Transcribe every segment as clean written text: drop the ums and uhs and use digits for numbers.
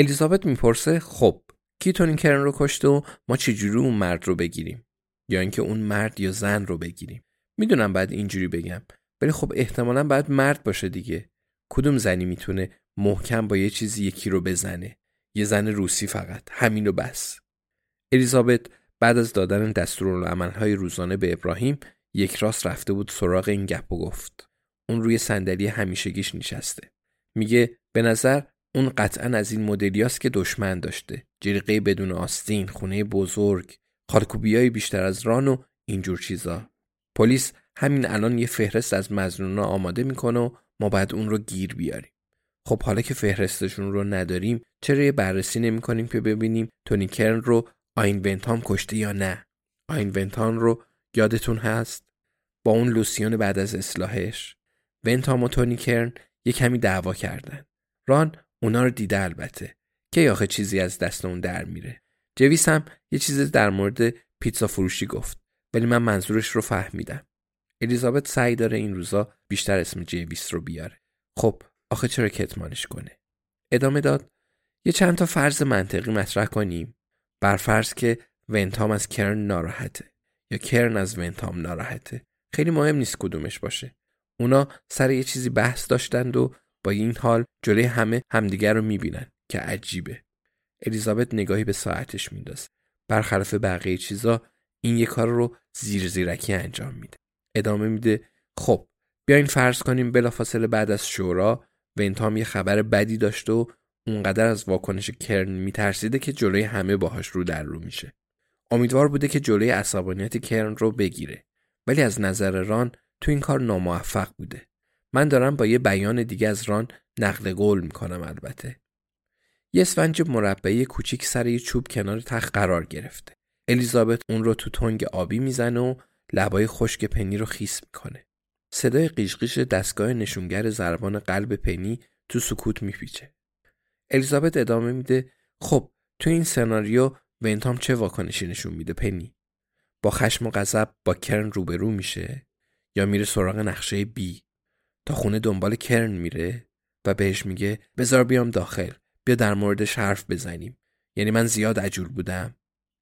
الیزابت میپرسه خب کی تونی کرن رو کشت و ما چجوری اون مرد رو بگیریم، یا اینکه اون مرد یا زن رو بگیریم. میدونم بعد اینجوری بگم، ولی خب احتمالاً باید مرد باشه دیگه. کدوم زنی میتونه محکم با یه چیزی یکی رو بزنه؟ یه زن روسی فقط، همین و بس. الیزابت بعد از دادن دستورالعمل‌های روزانه به ابراهیم یک راست رفته بود سراغ این گپ و گفت. اون روی صندلی همیشگیش نشسته. میگه به نظر اون قطعاً از این مدلیاست که دشمن داشته. جلیقه بدون آستین، خونه بزرگ، خالکوبیای بیشتر از ران و اینجور چیزا. پلیس همین الان یه فهرست از مظنونا آماده میکنه و ما باید اون رو گیر بیاریم. خب حالا که فهرستشون رو نداریم، چرا یه بررسی نمیکنیم که ببینیم تونی کرن رو آین ونتام کشته یا نه؟ آین ونتام رو یادتون هست؟ با اون لوسیون بعد از اصلاحش، ونتام و تونی کرن یه کمی دعوا کردن. ران اونا رو دیده البته، که آخه چیزی از دست اون در میره. جویس هم یه چیز در مورد پیتزا فروشی گفت، ولی من منظورش رو فهمیدم. الیزابت سعی داره این روزا بیشتر اسم جویس رو بیاره. خب آخه چرا کتمانش کنه؟ ادامه داد یه چند تا فرض منطقی مطرح کنیم. بر فرض که ونتام از کرن ناراحته یا کرن از ونتام ناراحته، خیلی مهم نیست کدومش باشه. اونا سر یه چیزی بحث داشتند و با این حال جلوی همه همدیگر رو میبینن که عجیبه. الیزابت نگاهی به ساعتش میندازه. برخلاف بقیه چیزا این یه کار رو زیر زیرکی انجام میده. ادامه میده خب بیاین فرض کنیم بلافاصله بعد از شورا ونتام یه خبر بدی داشته و اونقدر از واکنش کرن میترسیده که جلوی همه باهاش رو در رو میشه. امیدوار بوده که جلوی عصبانیت کرن رو بگیره، ولی از نظر ران تو این کار ناموفق بوده. من دارم با یه بیان دیگه از ران نقل قول میکنم. البته یه اسفنج مربعی کوچیک سر یه چوب کنار تخت قرار گرفته. الیزابت اون رو تو تنگ آبی میزنه و لبای خشک پنی رو خیس میکنه. صدای قیشقیش دستگاه نشونگر ضربان قلب پنی تو سکوت میپیچه. الیزابت ادامه میده خب تو این سناریو ونتام چه واکنشی نشون میده پنی؟ با خشم و غضب با کرن روبرو میشه یا میره سراغ نقشه بی؟ تا خونه دنبال کرن میره و بهش میگه بذار بیام داخل، بیا در موردش حرف بزنیم، یعنی من زیاد عجول بودم؟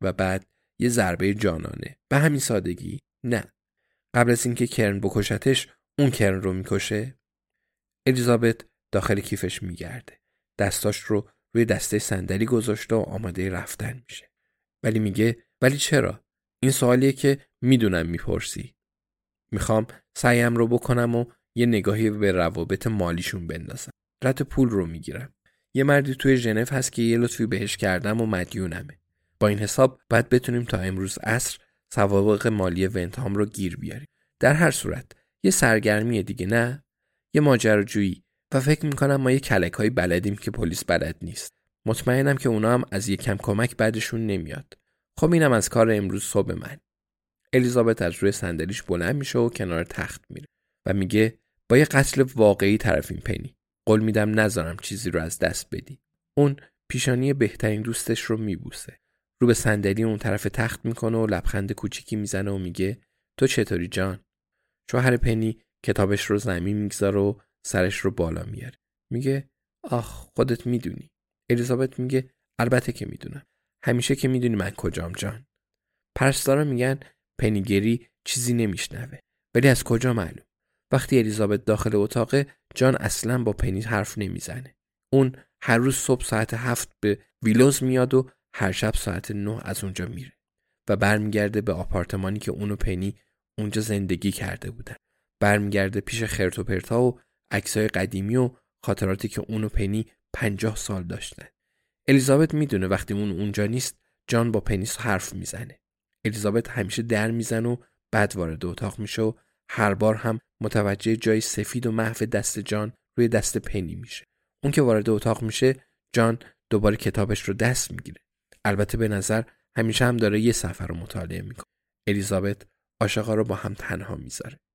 و بعد یه ضربه جانانه. به همین سادگی؟ نه، قبل از اینکه کرن بکشتش اون کرن رو میکشه. الیزابت داخل کیفش میگرده، دستاش رو روی دسته صندلی گذاشته و آماده رفتن میشه. ولی میگه ولی چرا؟ این سوالیه که میدونم میپرسی. میخوام سعیم رو بکنم و یه نگاهی به روابط مالیشون بندازم. رد پول رو میگیرم. یه مردی توی ژنو هست که یه لطفی بهش کردم و مدیونمه. با این حساب باید بتونیم تا امروز عصر سوابق مالی ونتام رو گیر بیاریم. در هر صورت یه سرگرمی دیگه، نه؟ یه ماجراجویی. و فکر میکنم ما یه کلک‌های بلدیم که پلیس بلد نیست. مطمئنم که اونا هم از یه کم کمک بعدشون نمیاد. خب اینم از کار امروز صبح من. الیزابت از روی صندلیش بلند میشه و کنار تخت میره و میگه با یه قتل واقعی طرفیم پنی. قول میدم نذارم چیزی رو از دست بدی. اون پیشانی بهترین دوستش رو میبوسه. رو به صندلی اون طرف تخت میکنه و لبخند کوچیکی میزنه و میگه تو چطوری جان؟ شوهر پنی کتابش رو زمین میگذاره و سرش رو بالا میاره. میگه آخ خودت میدونی. الیزابت میگه البته که میدونم. همیشه که میدونی من کجام جان. پرستارا میگن پنی گری چیزی نمیشنوه. ولی از کجا معلوم؟ وقتی الیزابت داخل اتاق، جان اصلا با پنی حرف نمیزنه. اون هر روز صبح ساعت 7 به ویلوز میاد و هر شب ساعت 9 از اونجا میره و برمیگرده به آپارتمانی که اون و پنی اونجا زندگی کرده بودن. برمیگرده پیش خرت و پرتا و عکسای قدیمی و خاطراتی که اون و پنی 50 سال داشتن. الیزابت میدونه وقتی اون اونجا نیست، جان با پنی حرف میزنه. الیزابت همیشه در میزنه و بعد وارد اتاق میشه و هر بار هم متوجه جای سفید و محو دست جان روی دست پنی میشه. اون که وارد اتاق میشه، جان دوباره کتابش رو دست میگیره. البته به نظر همیشه هم داره یه صفحه رو مطالعه میکنه. الیزابت عاشقا رو با هم تنها میذاره.